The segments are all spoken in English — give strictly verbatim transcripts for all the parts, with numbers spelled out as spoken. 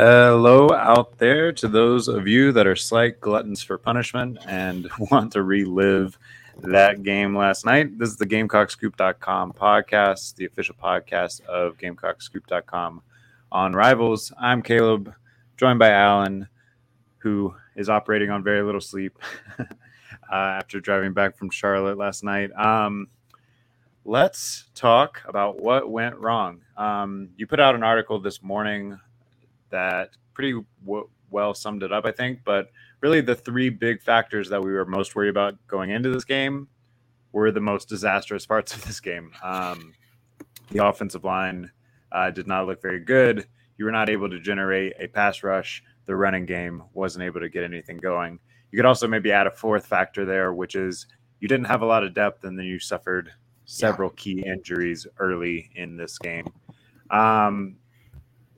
Hello out there to those of you that are slight gluttons for punishment and want to relive that game last night. This is the Gamecock Scoop dot com podcast, the official podcast of Gamecock Scoop dot com on Rivals. I'm Caleb, joined by Alan, who is operating on very little sleep uh, after driving back from Charlotte last night. Um, let's talk about what went wrong. Um, you put out an article this morning that pretty w- well summed it up, I think. But really the three big factors that we were most worried about going into this game were the most disastrous parts of this game. Um, the offensive line uh, did not look very good. You were not able to generate a pass rush. The running game wasn't able to get anything going. You could also maybe add a fourth factor there, which is you didn't have a lot of depth, and then you suffered several yeah. key injuries early in this game. Um,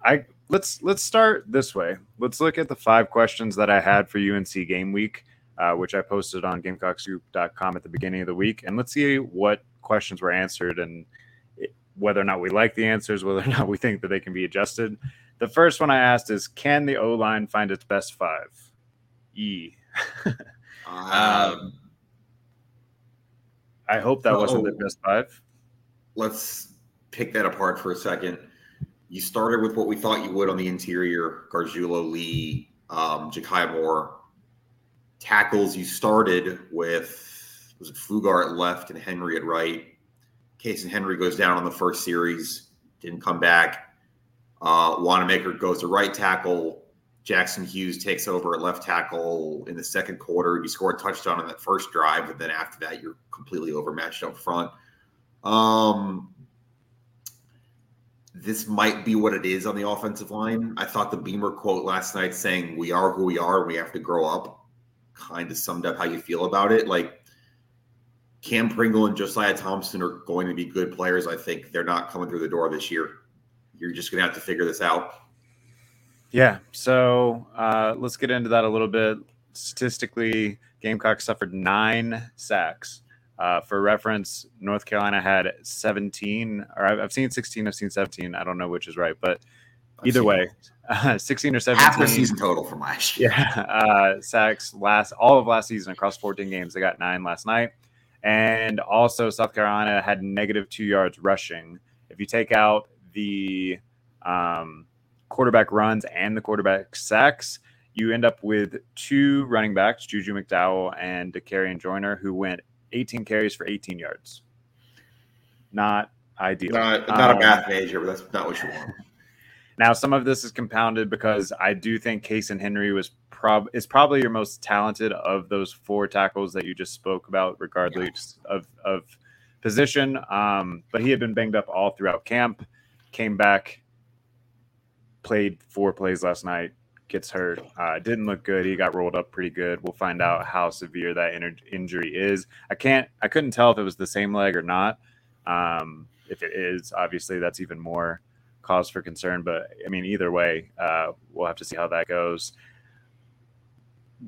I... Let's let's start this way. Let's look at the five questions that I had for U N C Game Week, uh, which I posted on Gamecock Scoop dot com at the beginning of the week. And let's see what questions were answered and whether or not we like the answers, whether or not we think that they can be adjusted. The first one I asked is, can the O-line find its best five? E. um, I hope that no, wasn't the best five. Let's pick that apart for a second. You started with what we thought you would on the interior, Gargiulo, Lee, um, Ja'Kai Moore. Tackles, you started with, was it Fugar at left and Henry at right. Cason Henry goes down on the first series, didn't come back. Uh, Wanamaker goes to right tackle. Jackson Hughes takes over at left tackle in the second quarter. You score a touchdown on that first drive, and then after that, you're completely overmatched up front. Um... This might be what it is on the offensive line. I thought the Beamer quote last night saying, we are who we are and we have to grow up, kind of summed up how you feel about it. Like, Cam Pringle and Josiah Thompson are going to be good players. I think they're not coming through the door this year. You're just going to have to figure this out. Yeah, so uh, let's get into that a little bit. Statistically, Gamecock suffered nine sacks. Uh, for reference, North Carolina had seventeen, or I've, I've seen sixteen, I've seen seventeen. I don't know which is right, but either way, uh, sixteen or seventeen. Half the season total from last year. Yeah, uh, sacks last all of last season across fourteen games. They got nine last night. And also South Carolina had negative two yards rushing. If you take out the um, quarterback runs and the quarterback sacks, you end up with two running backs, Juju McDowell and DeCarrion Joyner, who went eighteen carries for eighteen yards. Not ideal. Not, not um, a math major, but that's not what you want. Now, some of this is compounded because I do think Cason Henry was prob is probably your most talented of those four tackles that you just spoke about, regardless yeah. of of position. Um, but he had been banged up all throughout camp. Came back, played four plays last night. Gets hurt, uh, didn't look good. He got rolled up pretty good. We'll find out how severe that in- injury is. I can't, I couldn't tell if it was the same leg or not. Um, if it is, obviously that's even more cause for concern. But I mean, either way, uh, we'll have to see how that goes.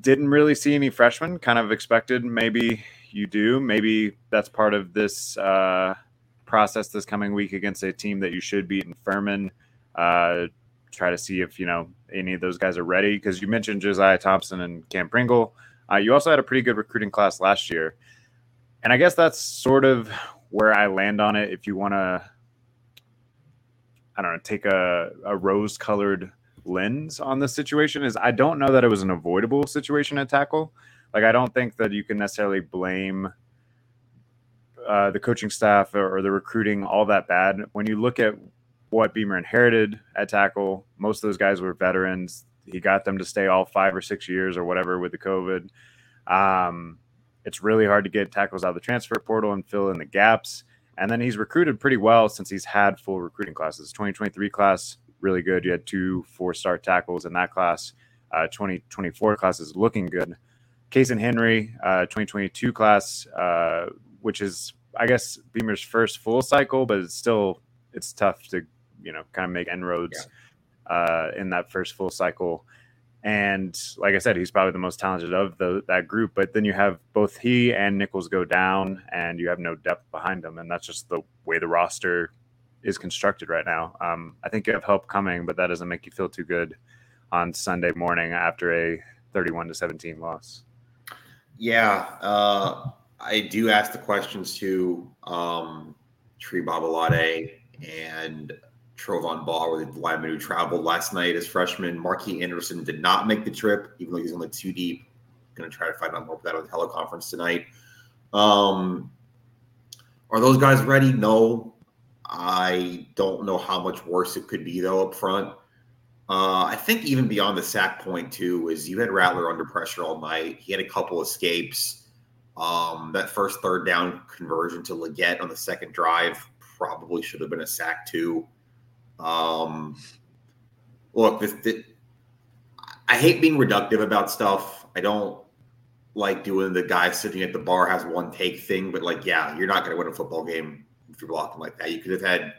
Didn't really see any freshmen. Kind of expected. Maybe you do. Maybe that's part of this uh, process this coming week against a team that you should beat in Furman. Uh, try to see if, you know, any of those guys are ready, because you mentioned Josiah Thompson and Cam Pringle. Uh, you also had a pretty good recruiting class last year. And I guess that's sort of where I land on it. If you want to, I don't know, take a, a rose-colored lens on this situation, is I don't know that it was an avoidable situation at tackle. Like, I don't think that you can necessarily blame uh, the coaching staff or, or the recruiting all that bad. When you look at what Beamer inherited at tackle, most of those guys were veterans. He got them to stay all five or six years or whatever with the COVID. Um, it's really hard to get tackles out of the transfer portal and fill in the gaps. And then he's recruited pretty well since he's had full recruiting classes. twenty twenty-three class, really good. You had two four-star tackles in that class. Uh, twenty twenty-four class is looking good. Cason Henry, uh, twenty twenty-two class, uh, which is, I guess, Beamer's first full cycle, but it's still, it's tough to, you know, kind of make inroads yeah. uh, in that first full cycle. And like I said, he's probably the most talented of the, that group. But then you have both he and Nichols go down, and you have no depth behind them. And that's just the way the roster is constructed right now. Um, I think you have help coming, but that doesn't make you feel too good on Sunday morning after a thirty-one to seventeen loss. Yeah, uh, I do ask the questions to um, Tree Babalade and Trovon Ball, were the linemen who traveled last night as freshmen. Marquis Anderson did not make the trip, even though he's only two deep. Going to try to find out more about that on the teleconference tonight. Um, are those guys ready? No. I don't know how much worse it could be, though, up front. Uh, I think even beyond the sack point, too, is you had Rattler under pressure all night. He had a couple escapes. Um, that first third down conversion to Legette on the second drive probably should have been a sack, too. Um, look, this, this, I hate being reductive about stuff. I don't like doing the guy sitting at the bar has one take thing, but like, yeah, you're not going to win a football game if you're blocking like that. You could have had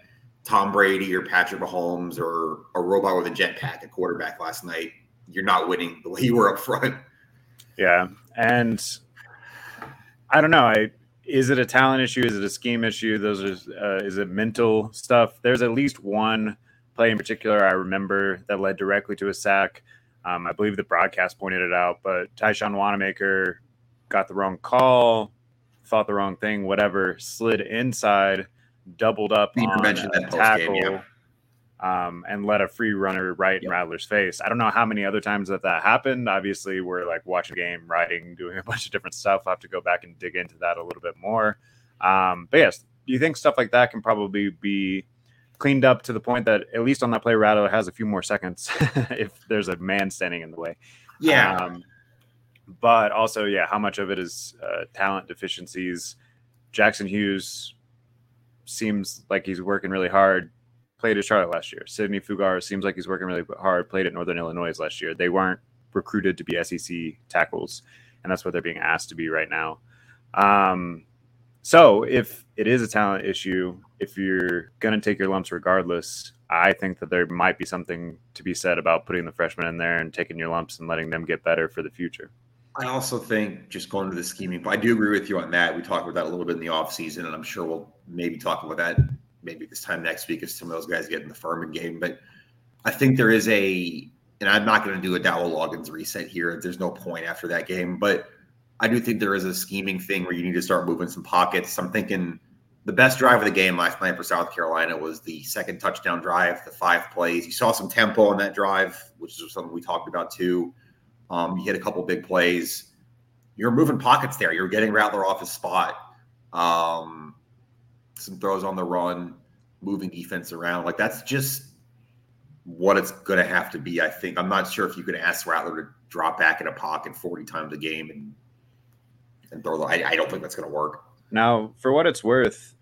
Tom Brady or Patrick Mahomes or a robot with a jetpack at quarterback last night. You're not winning the way you were up front. Yeah. And I don't know. I, Is it a talent issue? Is it a scheme issue? Those are, uh, is it mental stuff? There's at least one play in particular I remember that led directly to a sack. Um, I believe the broadcast pointed it out, but Tyshawn Wanamaker got the wrong call, thought the wrong thing, whatever, slid inside, doubled up Beamer on a tackle, game, yeah. um, and let a free runner right yep. in Rattler's face. I don't know how many other times that that happened. Obviously, we're like watching the game, writing, doing a bunch of different stuff. I'll have to go back and dig into that a little bit more. Um, but yes, do you think stuff like that can probably be cleaned up to the point that at least on that play, Rattler has a few more seconds if there's a man standing in the way? Yeah. Um, but also, yeah, how much of it is uh, talent deficiencies? Jackson Hughes seems like he's working really hard. Played at Charlotte last year. Sidney Fugar seems like he's working really hard. Played at Northern Illinois last year. They weren't recruited to be S E C tackles, and that's what they're being asked to be right now. Um, so if it is a talent issue, if you're going to take your lumps regardless, I think that there might be something to be said about putting the freshmen in there and taking your lumps and letting them get better for the future. I also think just going to the scheming, I do agree with you on that. We talked about that a little bit in the offseason, and I'm sure we'll maybe talk about that maybe this time next week if some of those guys get in the Furman game. But I think there is a – and I'm not going to do a Dowell Loggins reset here. There's no point after that game. But I do think there is a scheming thing where you need to start moving some pockets. I'm thinking the best drive of the game last night for South Carolina was the second touchdown drive, the five plays. You saw some tempo on that drive, which is something we talked about too. Um, you hit a couple big plays. You're moving pockets there. You're getting Rattler off his spot. Um, some throws on the run, moving defense around. Like, that's just what it's going to have to be, I think. I'm not sure if you could ask Rattler to drop back in a pocket forty times a game and, and throw. I, I don't think that's going to work. Now, for what it's worth,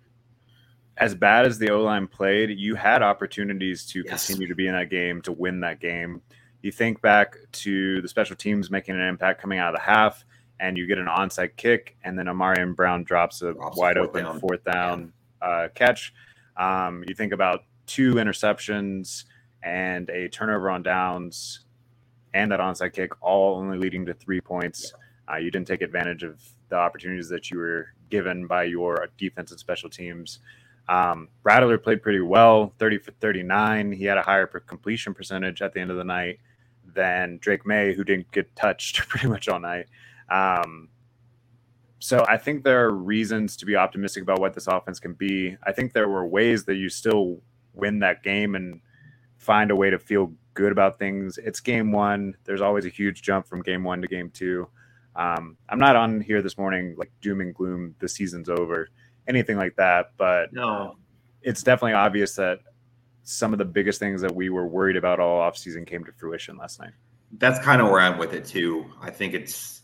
as bad as the O-line played, you had opportunities to yes. continue to be in that game, to win that game. You think back to the special teams making an impact coming out of the half, and you get an onside kick, and then Amarion Brown drops a drops wide fourth open down. fourth down yeah. uh, catch. Um, you think about two interceptions and a turnover on downs and that onside kick, all only leading to three points. Yeah. Uh, you didn't take advantage of the opportunities that you were given by your defense and special teams. Um, Rattler played pretty well, thirty for thirty-nine. He had a higher per completion percentage at the end of the night than Drake Maye, who didn't get touched pretty much all night. Um, so I think there are reasons to be optimistic about what this offense can be. I think there were ways that you still win that game and find a way to feel good about things. It's game one. There's always a huge jump from game one to game two. Um, I'm not on here this morning, like doom and gloom, the season's over, anything like that. But no, it's definitely obvious that some of the biggest things that we were worried about all offseason came to fruition last night. That's kind of where I'm with it too. I think it's,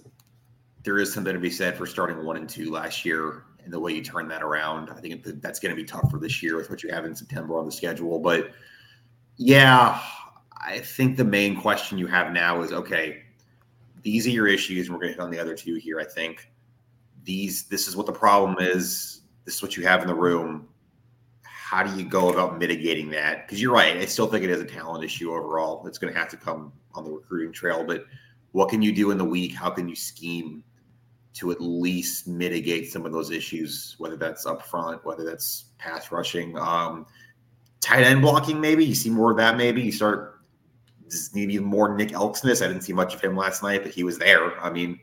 there is something to be said for starting one and two last year and the way you turn that around. I think it, that's going to be tough for this year with what you have in September on the schedule. But yeah, I think the main question you have now is, okay, these are your issues. And we're going to hit on the other two here. I think these, this is what the problem is. This is what you have in the room. How do you go about mitigating that? Because you're right. I still think it is a talent issue overall. It's going to have to come on the recruiting trail. But what can you do in the week? How can you scheme to at least mitigate some of those issues, whether that's up front, whether that's pass rushing, um, tight end blocking maybe? You see more of that maybe. You start does it need more Nick Elksness? I didn't see much of him last night, but he was there. I mean,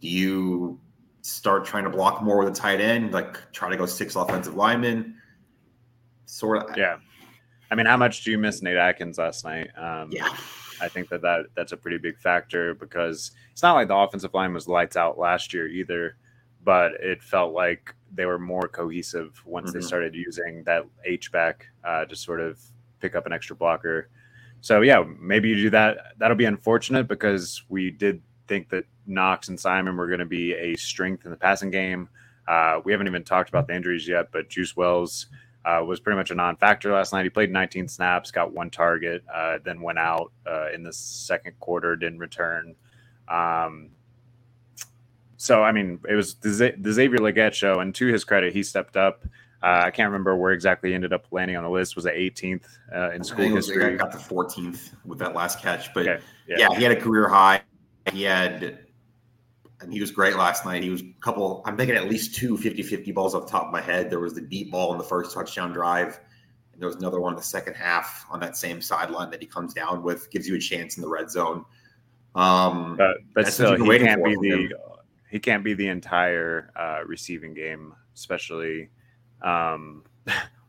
do you start trying to block more with a tight end, like try to go six offensive linemen? Sort of. Yeah. I mean, how much do you miss Nate Atkins last night? Um, yeah. I think that, that that's a pretty big factor, because it's not like the offensive line was lights out last year either, but it felt like they were more cohesive once mm-hmm. they started using that H-back uh, to sort of pick up an extra blocker. So, yeah, maybe you do that. That'll be unfortunate, because we did think that Knox and Simon were going to be a strength in the passing game. Uh, we haven't even talked about the injuries yet, but Juice Wells Uh, was pretty much a non-factor last night. He played nineteen snaps, got one target, uh, then went out uh, in the second quarter, didn't return. Um, so, I mean, it was the, the Xavier Legette show, and to his credit, he stepped up. Uh, I can't remember where exactly he ended up landing on the list. Was it eighteenth uh, in school history? I got the fourteenth with that last catch. But, okay. yeah. yeah, he had a career high. He had – and he was great last night. He was a couple – I'm thinking at least two fifty-fifty balls off the top of my head. There was the deep ball in the first touchdown drive, and there was another one in the second half on that same sideline that he comes down with, gives you a chance in the red zone. Um, but but still, he can't, be the, he can't be the entire uh, receiving game, especially um,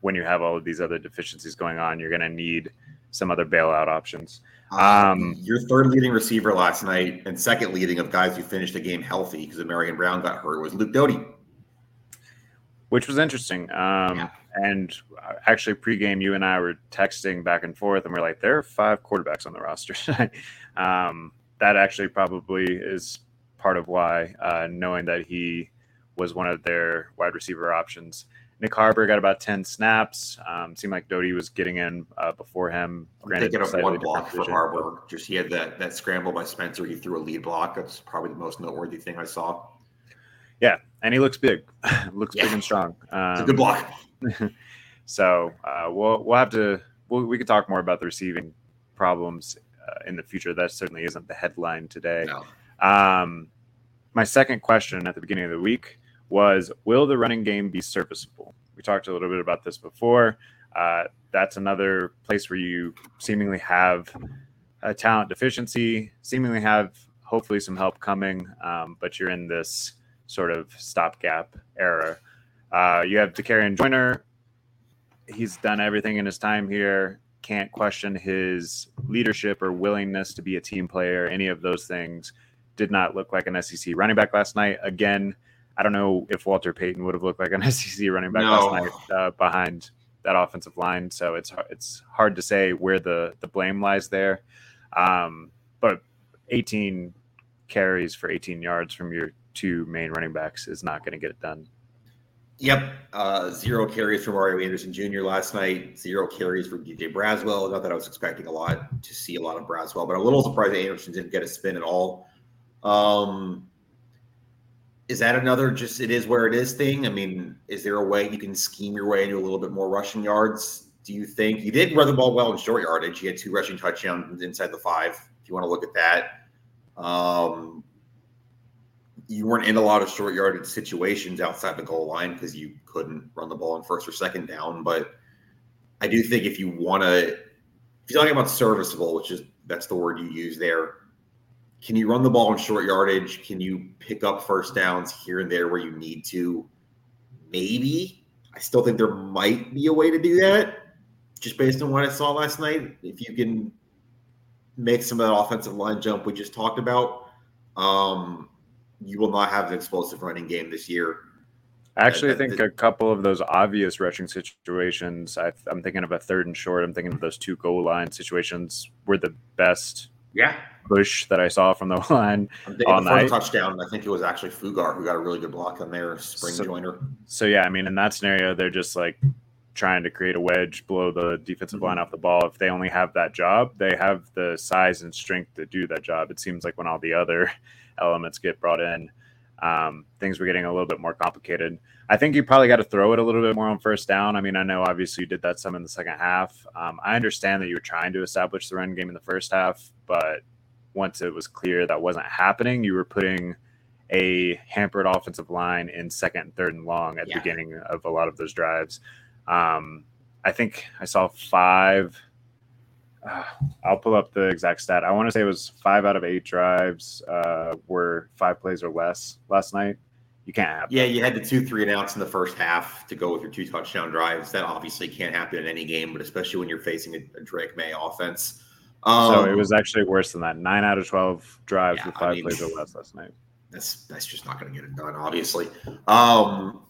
when you have all of these other deficiencies going on. You're going to need some other bailout options. Um, your third leading receiver last night and second leading of guys who finished the game healthy because Amarion Brown got hurt was Luke Doty, which was interesting. Um, yeah. And actually pregame, you and I were texting back and forth, and we're like, there are five quarterbacks on the roster. um, that actually probably is part of why, uh, knowing that he was one of their wide receiver options. Nick Harbour got about ten snaps. Um, seemed like Doty was getting in uh, before him. Granted, I'm thinking of one block for Harbour. Just he had that that scramble by Spencer. He threw a lead block. That's probably the most noteworthy thing I saw. Yeah, and he looks big. looks yeah. big and strong. Um, it's a good block. so uh, we'll we'll have to we'll, we could talk more about the receiving problems uh, in the future. That certainly isn't the headline today. No. Um, my second question at the beginning of the week was, will the running game be serviceable? We talked a little bit about this before. Uh, that's another place where you seemingly have a talent deficiency, seemingly have hopefully some help coming, um, but you're in this sort of stopgap era. Uh, you have DeCarrion Joyner. He's done everything in his time here. Can't question his leadership or willingness to be a team player, any of those things. Did not look like an S E C running back last night. Again, I don't know if Walter Payton would have looked like an S E C running back no. last night uh, behind that offensive line. So it's it's hard to say where the, the blame lies there. Um, but eighteen carries for eighteen yards from your two main running backs is not going to get it done. Yep. Uh, zero carries for Mario Anderson Junior last night. Zero carries for D J Braswell. Not that I was expecting a lot to see a lot of Braswell, but I'm a little surprised that Anderson didn't get a spin at all. Um Is that another just it is where it is thing? I mean, is there a way you can scheme your way into a little bit more rushing yards? Do you think you did run the ball well in short yardage? You had two rushing touchdowns inside the five. If you want to look at that, um, you weren't in a lot of short yardage situations outside the goal line because you couldn't run the ball in first or second down. But I do think if you want to, if you're talking about serviceable, which is that's the word you use there. Can you run the ball in short yardage? Can you pick up first downs here and there where you need to? Maybe. I still think there might be a way to do that just based on what I saw last night. If you can make some of that offensive line jump we just talked about, um, you will not have an explosive running game this year. Actually, I think a couple of those obvious rushing situations, I, I'm thinking of a third and short, I'm thinking of those two goal line situations were the best Yeah, push that I saw from the line all night. The first touchdown, I think it was actually Fugar who got a really good block on their spring so, joiner. So, yeah, I mean, in that scenario, they're just, like, trying to create a wedge, blow the defensive mm-hmm. line off the ball. If they only have that job, they have the size and strength to do that job. It seems like when all the other elements get brought in, um, things were getting a little bit more complicated. I think you probably got to throw it a little bit more on first down. I mean, I know obviously you did that some in the second half. Um, I understand that you were trying to establish the run game in the first half, but once it was clear that wasn't happening, you were putting a hampered offensive line in second, third, and long at yeah. the beginning of a lot of those drives. Um, I think I saw five I'll pull up the exact stat. I want to say it was five out of eight drives uh, were five plays or less last night. You can't have Yeah, that. You had the two three and outs in the first half to go with your two touchdown drives. That obviously can't happen in any game, but especially when you're facing a, a Drake Maye offense. Um, so it was actually worse than that. Nine out of twelve drives yeah, with five I mean, plays or less last night. That's that's just not going to get it done, obviously. Um,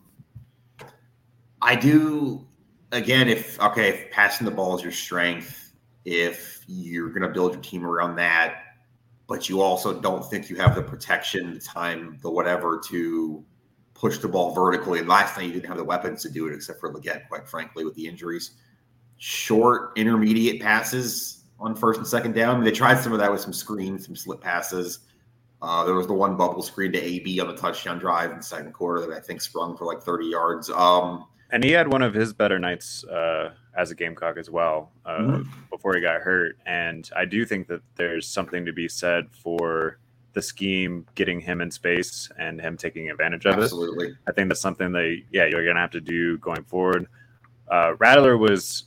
I do, again, if, okay, if passing the ball is your strength, if you're going to build your team around that, but you also don't think you have the protection, the time, the whatever to push the ball vertically. And last night you didn't have the weapons to do it except for Legette, quite frankly, with the injuries. Short, intermediate passes on first and second down. I mean, they tried some of that with some screens, some slip passes. Uh, there was the one bubble screen to A B on the touchdown drive in the second quarter that I think sprung for like thirty yards. Um, and he had one of his better nights uh, as a Gamecock as well uh, mm-hmm. before he got hurt. And I do think that there's something to be said for the scheme getting him in space and him taking advantage of Absolutely. it. Absolutely. I think that's something that, yeah, you're going to have to do going forward. Uh, Rattler was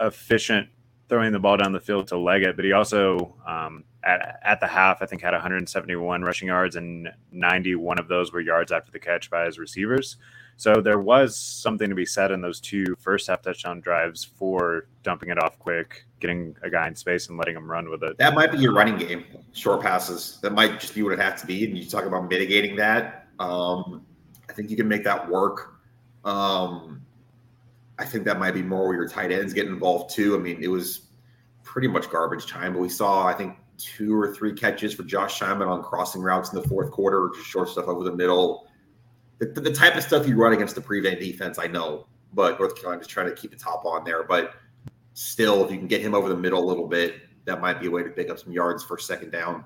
efficient throwing the ball down the field to Legette, but he also um, at, at the half, I think, had one hundred seventy-one rushing yards, and ninety-one of those were yards after the catch by his receivers. So there was something to be said in those two first half touchdown drives for dumping it off quick, getting a guy in space and letting him run with it. That might be your running game, short passes. That might just be what it has to be. And you talk about mitigating that. Um, I think you can make that work. Um, I think that might be more where your tight ends get involved too. I mean, it was pretty much garbage time, but we saw, I think, two or three catches for Josh Simon on crossing routes in the fourth quarter, just short stuff over the middle. The, the type of stuff you run against the prevent defense, I know, but North Carolina is trying to keep the top on there. But still, if you can get him over the middle a little bit, that might be a way to pick up some yards for second down.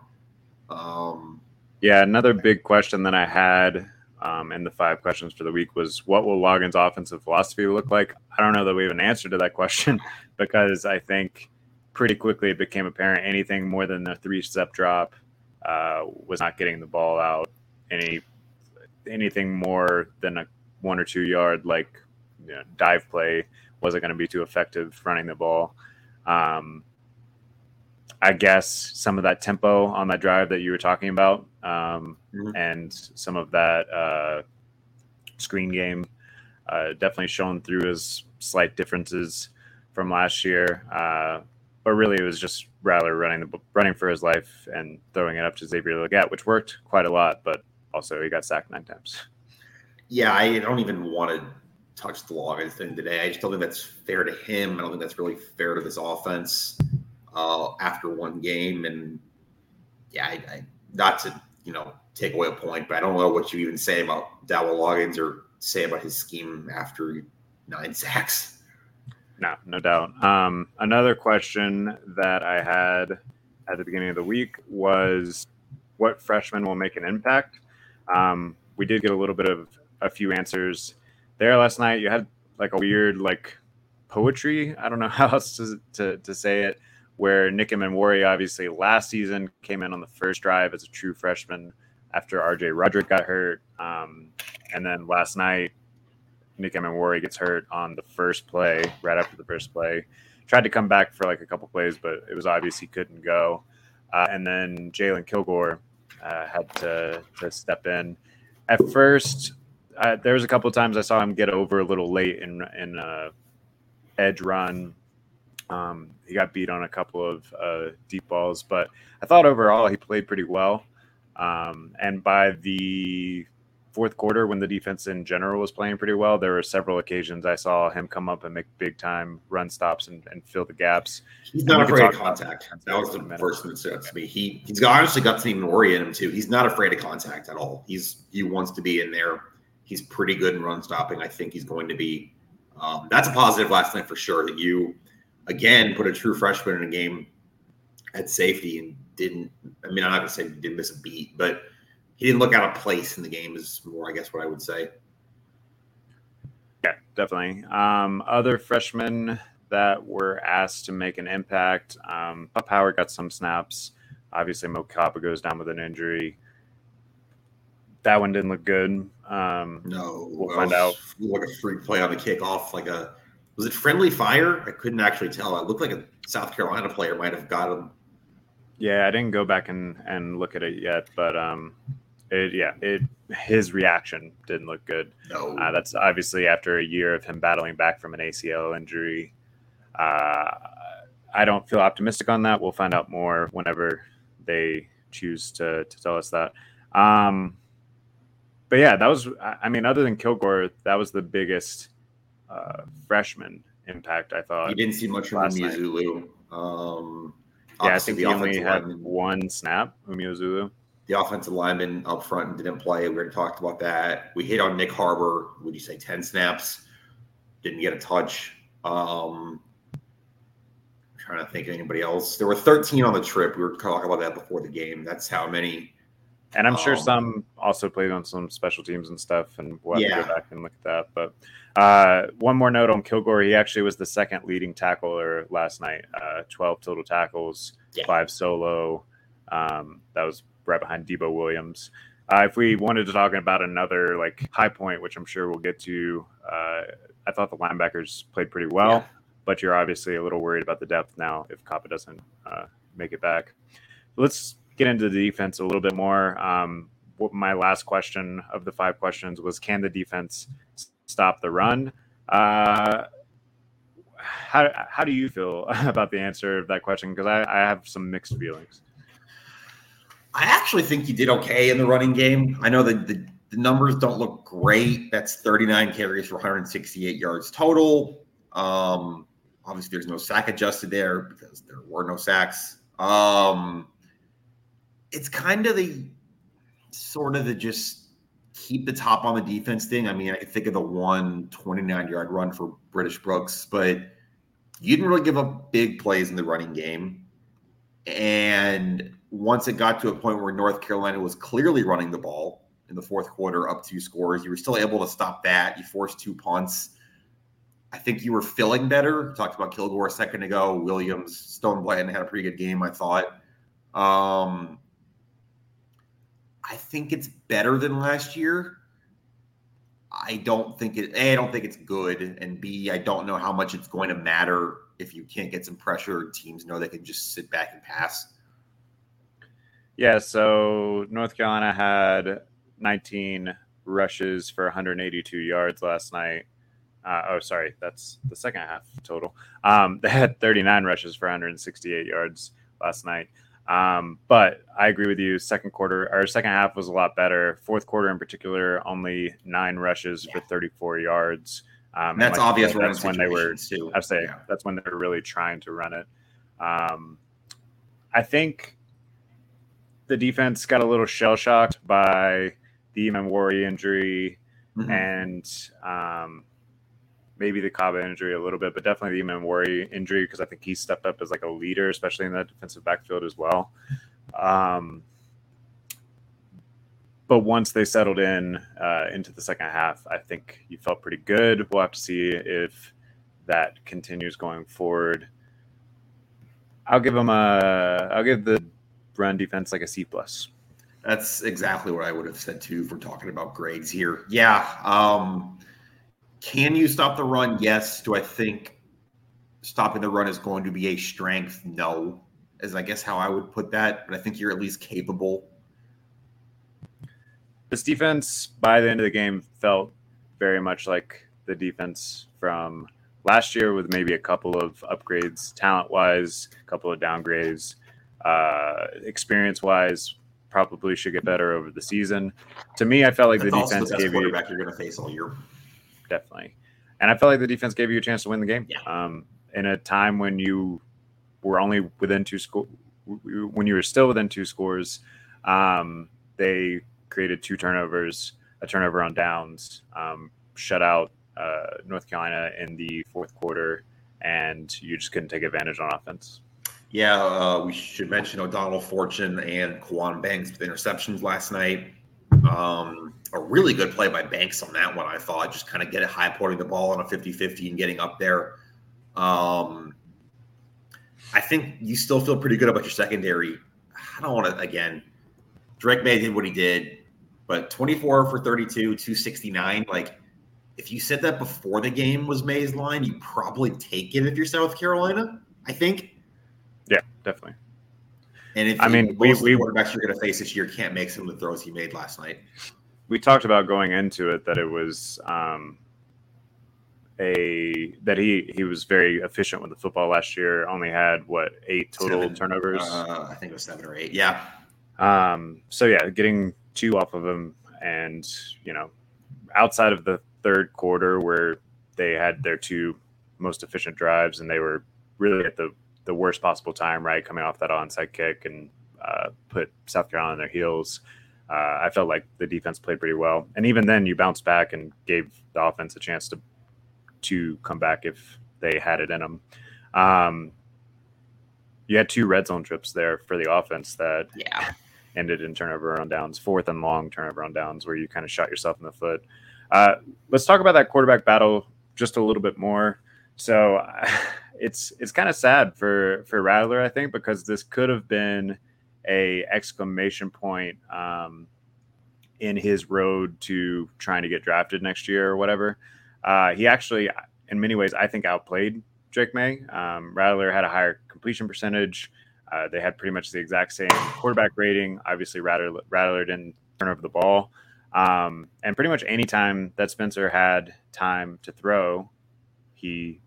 Um, yeah, another big question that I had um, in the five questions for the week was, what will Logan's offensive philosophy look like? I don't know that we have an answer to that question because I think pretty quickly it became apparent anything more than a three-step drop uh, was not getting the ball out. Any anything more than a one or two yard, like, you know, dive play wasn't going to be too effective running the ball. Um, I guess some of that tempo on that drive that you were talking about um, mm-hmm. and some of that uh, screen game uh, definitely shown through as slight differences from last year. Uh, but really it was just Rattler running, the, running for his life and throwing it up to Xavier Legette, which worked quite a lot, but also, he got sacked nine times. Yeah, I don't even want to touch the Logan thing today. I just don't think that's fair to him. I don't think that's really fair to this offense uh, after one game. And yeah, I, I, not to you know take away a point, but I don't know what you even say about Dowell Loggins or say about his scheme after nine sacks. No, no doubt. Um, another question that I had at the beginning of the week was, what freshmen will make an impact? Um, we did get a little bit of a few answers there last night. You had like a weird, like poetry. I don't know how else to, to, to say it, where Nick Emmanwori obviously last season came in on the first drive as a true freshman after R J Roderick got hurt. Um, and then last night, Nick Emmanwori gets hurt on the first play, right after the first play, tried to come back for like a couple plays, but it was obvious he couldn't go. Uh, and then Jalen Kilgore, Uh, had to, to step in. At first, uh, there was a couple of times I saw him get over a little late in in uh, edge run. Um, he got beat on a couple of uh, deep balls, but I thought overall he played pretty well. Um, and by the fourth quarter, when the defense in general was playing pretty well, there were several occasions I saw him come up and make big time run stops and, and fill the gaps. He's not afraid of contact. That was the first thing that stood out to me. He he's honestly got some worry in him too. He's not afraid of contact at all. He's he wants to be in there. He's pretty good in run stopping. I think he's going to be. Um, that's a positive last night for sure. That you again put a true freshman in a game at safety and didn't. I mean, I'm not gonna say he didn't miss a beat, but he didn't look out of place in the game is more, I guess, what I would say. Yeah, definitely. Um, other freshmen that were asked to make an impact. Um, Pop Howard got some snaps. Obviously, Mo Kappa goes down with an injury. That one didn't look good. Um, no. We'll find out. Like a freak play on the kickoff, like a – Was it friendly fire? I couldn't actually tell. It looked like a South Carolina player might have got him. Yeah, I didn't go back and, and look at it yet, but um, it, yeah, it his reaction didn't look good. No, uh, that's obviously after a year of him battling back from an A C L injury. Uh, I don't feel optimistic on that. We'll find out more whenever they choose to to tell us that. Um, but yeah, that was, I mean, other than Kilgore, that was the biggest uh, freshman impact, I thought. You didn't see much from Umiya Zulu. Um, yeah, I think he only had lineman. one snap, Umiya Zulu. The offensive lineman up front didn't play. We already talked about that. We hit on Nick Harbour. Would you say ten snaps? Didn't get a touch. Um, I'm trying to think of anybody else. There were thirteen on the trip. We were talking about that before the game. That's how many. And I'm sure um, some also played on some special teams and stuff, and we'll have yeah. to go back and look at that. But uh, one more note on Kilgore. He actually was the second leading tackler last night, uh, twelve total tackles, yeah. five solo. Um, that was right behind Debo Williams. Uh, if we wanted to talk about another like high point, which I'm sure we'll get to, uh, I thought the linebackers played pretty well, yeah. but you're obviously a little worried about the depth now if Coppa doesn't uh, make it back. Let's get into the defense a little bit more. Um, what my last question of the five questions was, can the defense stop the run? Uh, how how do you feel about the answer of that question? Because I, I have some mixed feelings. I actually think you did okay in the running game. I know that the, the numbers don't look great. That's thirty-nine carries for one hundred sixty-eight yards total. Um, obviously, there's no sack adjusted there because there were no sacks. Um, It's kind of the sort of the just keep the top on the defense thing. I mean, I can think of the one twenty-nine-yard run for British Brooks, but you didn't really give up big plays in the running game. And once it got to a point where North Carolina was clearly running the ball in the fourth quarter up two scores, you were still able to stop that. You forced two punts. I think you were feeling better. We talked about Kilgore a second ago. Williams, Stone Blanton had a pretty good game, I thought. Um, I think it's better than last year. I don't think it, A, I don't think it's good. And B, I don't know how much it's going to matter if you can't get some pressure. Teams know they can just sit back and pass. Yeah. So North Carolina had nineteen rushes for one hundred eighty-two yards last night. Uh, oh, sorry. That's the second half total. Um, they had thirty-nine rushes for one hundred sixty-eight yards last night. Um, but I agree with you. Second quarter or second half was a lot better. Fourth quarter in particular, only nine rushes yeah. for thirty-four yards. Um, and that's and like obvious. Said, that's when they were, too. I say yeah. that's when they were really trying to run it. Um, I think the defense got a little shell shocked by the Emmanwori injury mm-hmm. and, um, maybe the Cava injury a little bit, but definitely the Emmanwori injury, because I think he stepped up as like a leader, especially in that defensive backfield as well. Um, but once they settled in uh, into the second half, I think you felt pretty good. We'll have to see if that continues going forward. I'll give them a, I'll give the run defense like a C plus. That's exactly what I would have said too, if we're talking about grades here. Yeah. Um, Can you stop the run? Yes. Do I think stopping the run is going to be a strength? No, is I guess how I would put that. But I think you're at least capable. This defense by the end of the game felt very much like the defense from last year, with maybe a couple of upgrades talent-wise, a couple of downgrades, uh, experience-wise. Probably should get better over the season. To me, I felt like That's the defense the best gave you quarterback you're going to face all year. Definitely. And I felt like the defense gave you a chance to win the game yeah. um, in a time when you were only within two sco- when you were still within two scores. Um, they created two turnovers, a turnover on downs, um, shut out uh, North Carolina in the fourth quarter, and you just couldn't take advantage on offense. Yeah, uh, we should mention O'Donnell Fortune and Kwan Banks with interceptions last night. Um, a really good play by Banks on that one, I thought. Just kind of get it high, pointing the ball on a fifty-fifty and getting up there. Um, I think you still feel pretty good about your secondary. I don't want to, again, Drake Maye did what he did, but twenty-four for thirty-two, two sixty-nine. Like, if you said that before the game was Maye's line, you probably take it if you're South Carolina, I think. Yeah, definitely. And if I mean, we, we quarterbacks you're going to face this year can't make some of the throws he made last night. We talked about going into it that it was um, a that he he was very efficient with the football last year. Only had what eight total seven. turnovers. Uh, I think it was seven or eight. Yeah. Um. So yeah, getting two off of him, and you know, outside of the third quarter where they had their two most efficient drives, and they were really at the the worst possible time, right, coming off that onside kick and uh, put South Carolina on their heels. Uh, I felt like the defense played pretty well. And even then you bounced back and gave the offense a chance to to come back if they had it in them. Um, you had two red zone trips there for the offense that yeah. ended in turnover on downs, fourth and long turnover on downs where you kind of shot yourself in the foot. Uh, let's talk about that quarterback battle just a little bit more. So uh, it's it's kind of sad for, for Rattler, I think, because this could have been a exclamation point um, in his road to trying to get drafted next year or whatever. Uh, he actually, in many ways, I think outplayed Drake Maye. Um, Rattler had a higher completion percentage. Uh, they had pretty much the exact same quarterback rating. Obviously, Rattler, Rattler didn't turn over the ball. Um, and pretty much any time that Spencer had time to throw, he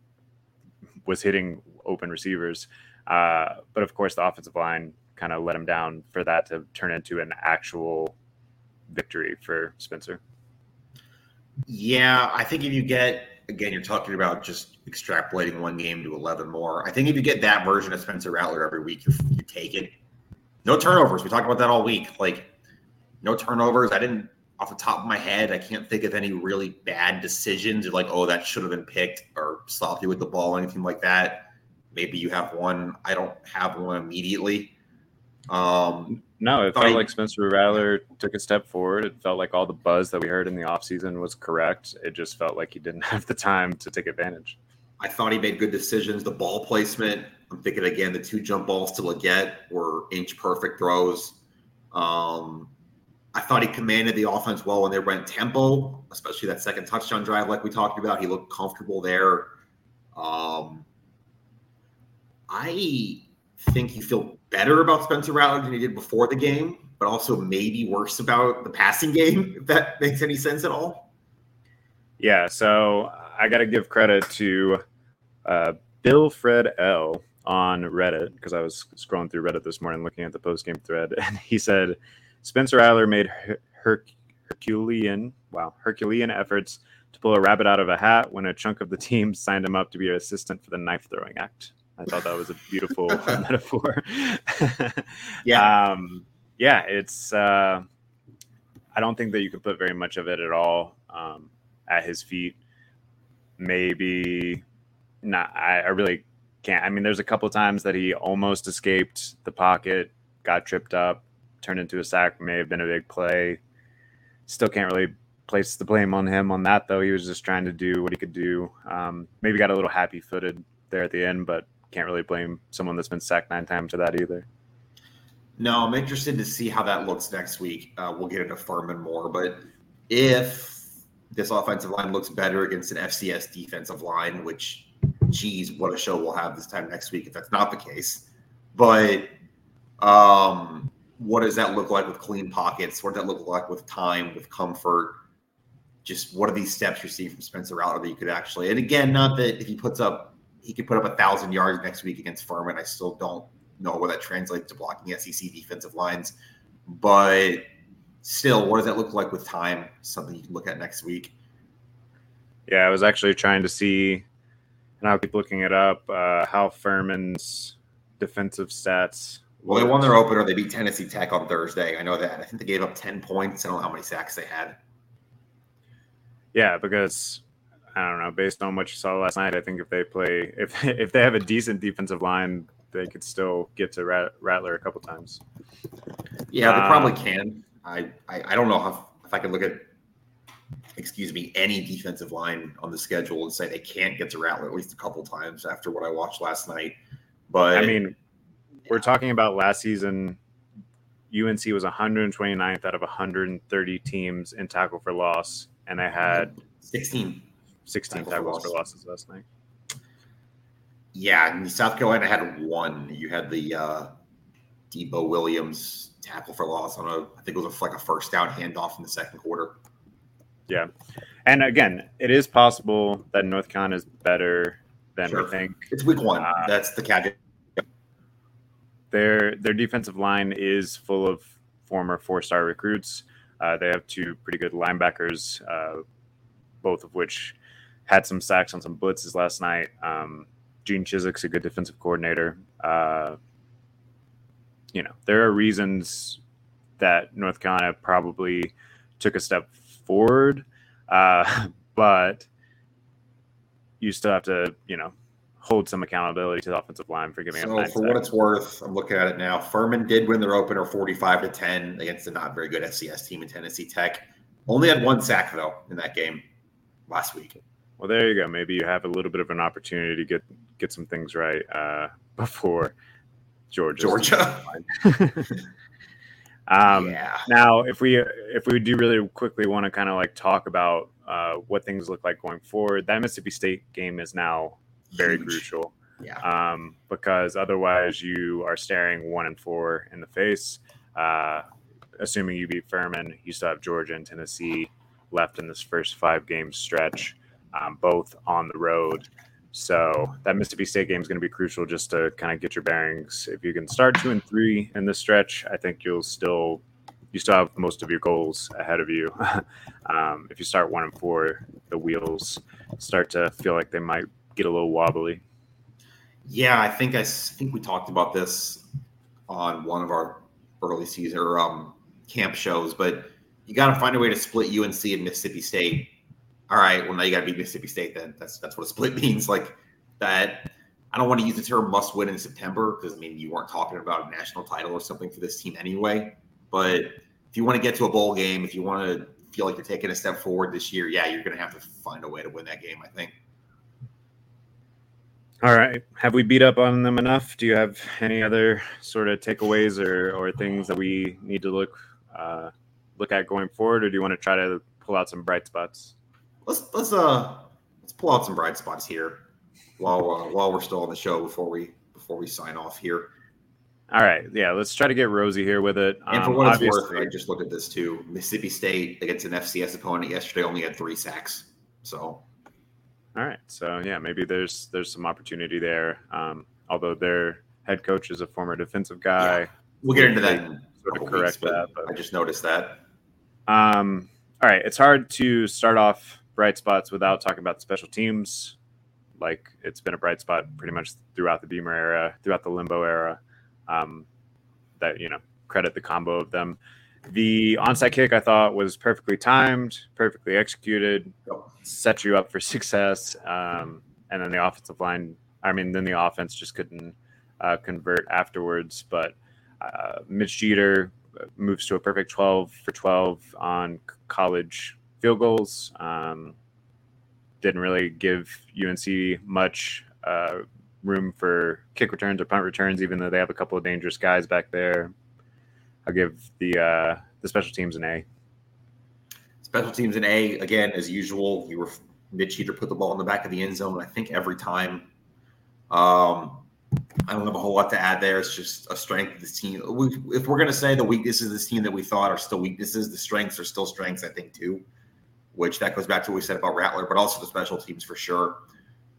was hitting open receivers. Uh, but, of course, the offensive line kind of let him down for that to turn into an actual victory for Spencer. Yeah, I think if you get, again, you're talking about just extrapolating one game to eleven more. I think if you get that version of Spencer Rattler every week, you, you take it. No turnovers. We talked about that all week. Like, no turnovers. I didn't, off the top of my head, I can't think of any really bad decisions. You're like, oh, that should have been picked, or sloppy with the ball, anything like that. Maybe you have one. I don't have one immediately. Um, no, it felt he, like Spencer Rattler took a step forward. It felt like all the buzz that we heard in the offseason was correct. It just felt like he didn't have the time to take advantage. I thought he made good decisions. The ball placement, I'm thinking again, the two jump balls to Legette were inch perfect throws. Um, I thought he commanded the offense well when they went tempo, especially that second touchdown drive, like we talked about. He looked comfortable there. Um, I think you feel better about Spencer Rattler than he did before the game, but also maybe worse about the passing game, if that makes any sense at all. Yeah, so I got to give credit to uh, Bill Fred L on Reddit, because I was scrolling through Reddit this morning looking at the post-game thread, and he said, Spencer Rattler made her- her- Herculean, wow, Herculean efforts to pull a rabbit out of a hat when a chunk of the team signed him up to be an assistant for the knife-throwing act. I thought that was a beautiful metaphor. yeah. Um, yeah, it's uh, I don't think that you can put very much of it at all um, at his feet. Maybe not. I, I really can't. I mean, there's a couple of times that he almost escaped the pocket, got tripped up, turned into a sack, may have been a big play. Still can't really place the blame on him on that, though. He was just trying to do what he could do. Um, maybe got a little happy-footed there at the end, but can't really blame someone that's been sacked nine times for that either. No, I'm interested to see how that looks next week. Uh, we'll get into Furman more, but if this offensive line looks better against an F C S defensive line, which, geez, what a show we'll have this time next week if that's not the case. But um, what does that look like with clean pockets? What does that look like with time, with comfort? Just what are these steps you're seeing from Spencer Rattler that you could actually – and again, not that if he puts up – he could put up a thousand yards next week against Furman. I still don't know where that translates to blocking S E C defensive lines, but still, what does that look like with time? Something you can look at next week. Yeah, I was actually trying to see, and I'll keep looking it up, uh, how Furman's defensive stats. Well, worked. They won their opener. They beat Tennessee Tech on Thursday. I know that. I think they gave up ten points. I don't know how many sacks they had. Yeah, because I don't know. Based on what you saw last night, I think if they play, if if they have a decent defensive line, they could still get to Rat, Rattler a couple times. Yeah, they um, probably can. I, I, I don't know how, if I can look at, excuse me, any defensive line on the schedule and say they can't get to Rattler at least a couple times after what I watched last night. But I mean, yeah. We're talking about last season. U N C was one hundred twenty-ninth out of one hundred thirty teams in tackle for loss, and they had sixteen. sixteen tackles for losses last night. Yeah, and South Carolina had one. You had the uh, Debo Williams tackle for loss on a, I think it was a, like a first down handoff in the second quarter. Yeah, and again, it is possible that North Carolina is better than sure. we think. It's week one. Uh, That's the caveat. Yep. Their their defensive line is full of former four-star recruits. Uh, they have two pretty good linebackers, uh, both of which had some sacks on some blitzes last night. Um, Gene Chiswick's a good defensive coordinator. Uh, you know, there are reasons that North Carolina probably took a step forward, uh, but you still have to, you know, hold some accountability to the offensive line for giving so up nine for seconds. What it's worth, I'm looking at it now. Furman did win their opener forty-five to ten against a not very good F C S team in Tennessee Tech. Only had one sack, though, in that game last week. Well, there you go. Maybe you have a little bit of an opportunity to get, get some things right uh, before Georgia's Georgia. Georgia. um, yeah. Now, if we if we do really quickly want to kind of like talk about uh, what things look like going forward, that Mississippi State game is now very huge. Crucial. Yeah. Um, because otherwise you are staring one and four in the face. Uh, assuming you beat Furman, you still have Georgia and Tennessee left in this first five-game stretch. Um, both on the road. So that Mississippi State game is going to be crucial just to kind of get your bearings. If you can start two and three in this stretch, I think you'll still you still have most of your goals ahead of you. um, if you start one and four, the wheels start to feel like they might get a little wobbly. Yeah, I think I, I think we talked about this on one of our early season um, camp shows, but you got to find a way to split U N C and Mississippi State. All right, well, now you got to beat Mississippi State then. That's that's what a split means. Like that, I don't want to use the term must win in September because, I mean, you weren't talking about a national title or something for this team anyway. But if you want to get to a bowl game, if you want to feel like you're taking a step forward this year, yeah, you're going to have to find a way to win that game, I think. All right. Have we beat up on them enough? Do you have any other sort of takeaways or, or things that we need to look, uh, look at going forward, or do you want to try to pull out some bright spots? Let's let's uh let's pull out some bright spots here while uh, while we're still on the show before we before we sign off here. All right, yeah, let's try to get Rosie here with it. Um, and for what it's worth, I just looked at this too. Mississippi State against an F C S opponent yesterday only had three sacks. So, all right, so yeah, maybe there's there's some opportunity there. Um, although their head coach is a former defensive guy, yeah, we'll get into that. In sort of correct weeks, that, but I just noticed that. Um, all right, it's hard to start off bright spots without talking about the special teams. Like, it's been a bright spot pretty much throughout the Beamer era, throughout the Limbo era, um, that, you know, credit the combo of them. The onside kick, I thought, was perfectly timed, perfectly executed, set you up for success. Um, and then the offensive line, I mean, then the offense just couldn't uh, convert afterwards. But uh, Mitch Jeter moves to a perfect twelve for twelve on college field goals. Um, didn't really give U N C much uh, room for kick returns or punt returns, even though they have a couple of dangerous guys back there. I'll give the uh, the special teams an A. Special teams an A again, as usual. You were Mitch Jeter put the ball in the back of the end zone, I think every time. Um, I don't have a whole lot to add there. It's just a strength of this team. We, if we're going to say the weaknesses of this team that we thought are still weaknesses, the strengths are still strengths, I think, too. Which that goes back to what we said about Rattler, but also the special teams for sure.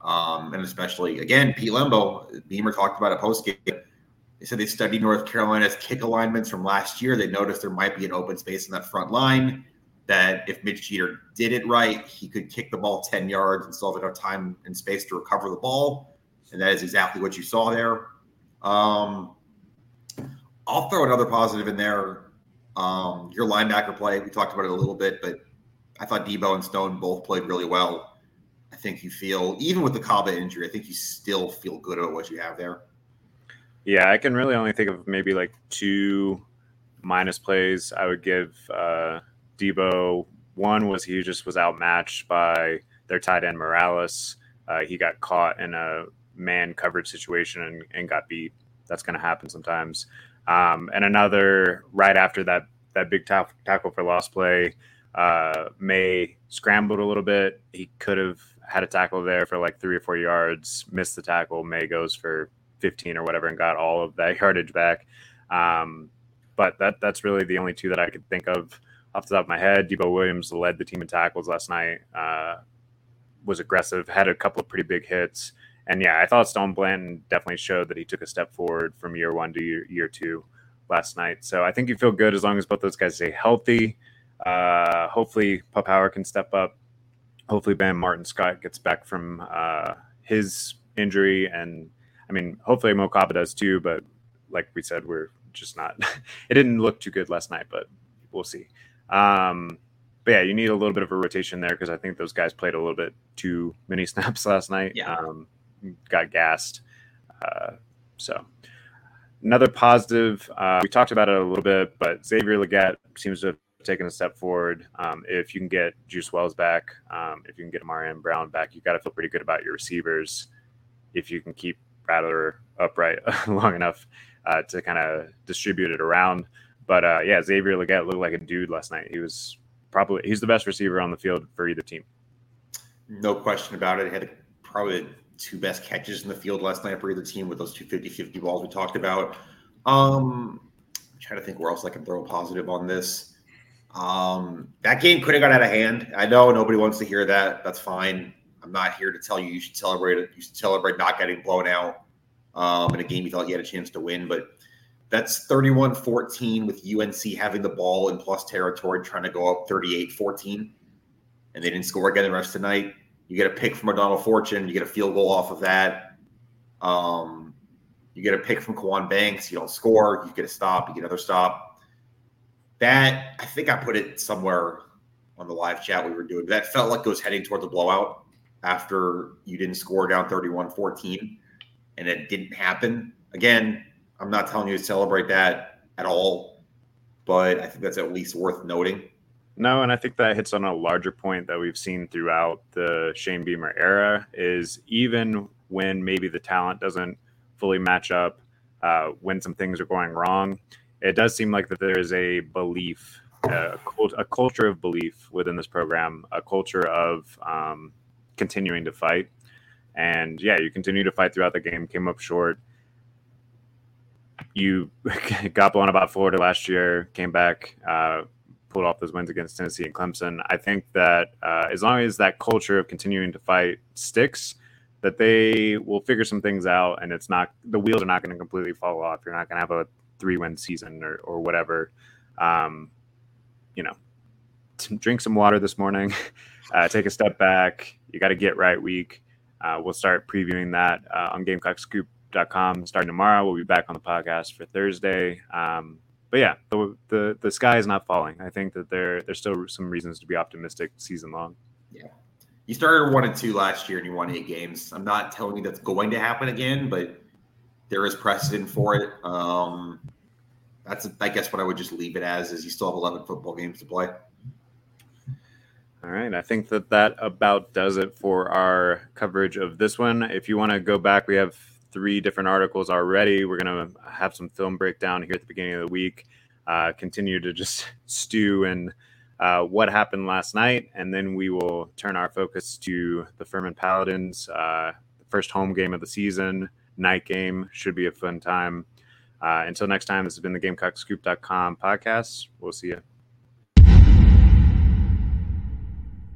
Um, and especially, again, Pete Lembo, Beamer talked about it post-game. They said they studied North Carolina's kick alignments from last year. They noticed there might be an open space in that front line, that if Mitch Jeter did it right, he could kick the ball ten yards and still have enough time and space to recover the ball. And that is exactly what you saw there. Um, I'll throw another positive in there. Um, your linebacker play, we talked about it a little bit, but I thought Debo and Stone both played really well. I think you feel, even with the Kaba injury, I think you still feel good about what you have there. Yeah, I can really only think of maybe like two minus plays I would give uh, Debo. One was he just was outmatched by their tight end Morales. Uh, he got caught in a man coverage situation and, and got beat. That's going to happen sometimes. Um, and another right after that, that big tackle for loss play, Uh, Maye scrambled a little bit. He could have had a tackle there for like three or four yards, missed the tackle. Maye goes for fifteen or whatever and got all of that yardage back. Um, but that that's really the only two that I could think of off the top of my head. Debo Williams led the team in tackles last night, uh, was aggressive, had a couple of pretty big hits. And, yeah, I thought Stone Blanton definitely showed that he took a step forward from year one to year, year two last night. So I think you feel good as long as both those guys stay healthy. Uh, hopefully Pup Hauer can step up. Hopefully Bam Martin Scott gets back from uh, his injury. And, I mean, hopefully Mo Kaba does too. But, like we said, we're just not – it didn't look too good last night, but we'll see. Um, but, yeah, you need a little bit of a rotation there because I think those guys played a little bit too many snaps last night. Yeah. Um, got gassed. Uh, so another positive, uh, we talked about it a little bit, but Xavier Legette seems to have taken a step forward. Um, if you can get Juice Wells back, um, if you can get Amarion Brown back, you got to feel pretty good about your receivers. If you can keep Rattler upright long enough uh, to kind of distribute it around. But uh, yeah, Xavier Legette looked like a dude last night. He was probably, he's the best receiver on the field for either team. No question about it. He had probably two best catches in the field last night for either team with those two fifty-fifty balls we talked about. Um, I'm trying to think where else I can throw a positive on this. Um, that game could have got out of hand. I know nobody wants to hear that. That's fine. I'm not here to tell you you should celebrate it. You should celebrate not getting blown out um, in a game you thought you had a chance to win. But that's thirty-one fourteen with U N C having the ball in plus territory, trying to go up thirty-eight fourteen. And they didn't score again the rest of the night. You get a pick from O'Donnell Fortune. You get a field goal off of that. Um, you get a pick from Kwan Banks. You don't score. You get a stop. You get another stop. That, I think I put it somewhere on the live chat we were doing. That felt like it was heading toward the blowout after you didn't score down thirty-one fourteen, and it didn't happen. Again, I'm not telling you to celebrate that at all, but I think that's at least worth noting. No, and I think that hits on a larger point that we've seen throughout the Shane Beamer era is even when maybe the talent doesn't fully match up, uh, when some things are going wrong, it does seem like that there is a belief, a, cult- a culture of belief within this program, a culture of um, continuing to fight. And, yeah, you continue to fight throughout the game, came up short. You got blown about Florida last year, came back, uh, pulled off those wins against Tennessee and Clemson. I think that uh, as long as that culture of continuing to fight sticks, that they will figure some things out, and it's not, the wheels are not going to completely fall off. You're not going to have a three-win season or, or whatever. Um, you know, drink some water this morning, uh, take a step back. You got to get right week. Uh, we'll start previewing that uh, on Gamecock Scoop dot com starting tomorrow. We'll be back on the podcast for Thursday. Um, But yeah, the, the the sky is not falling. I think that there there's still some reasons to be optimistic season long. Yeah, you started one and two last year and you won eight games. I'm not telling you that's going to happen again, but there is precedent for it. Um, that's I guess what I would just leave it as is. You still have eleven football games to play. All right, I think that that about does it for our coverage of this one. If you want to go back, we have three different articles already. We're going to have some film breakdown here at the beginning of the week, uh, continue to just stew in uh, what happened last night. And then we will turn our focus to the Furman Paladins, uh, the first home game of the season, night game. Should be a fun time. Uh, until next time, this has been the Gamecock Scoop dot com podcast. We'll see you.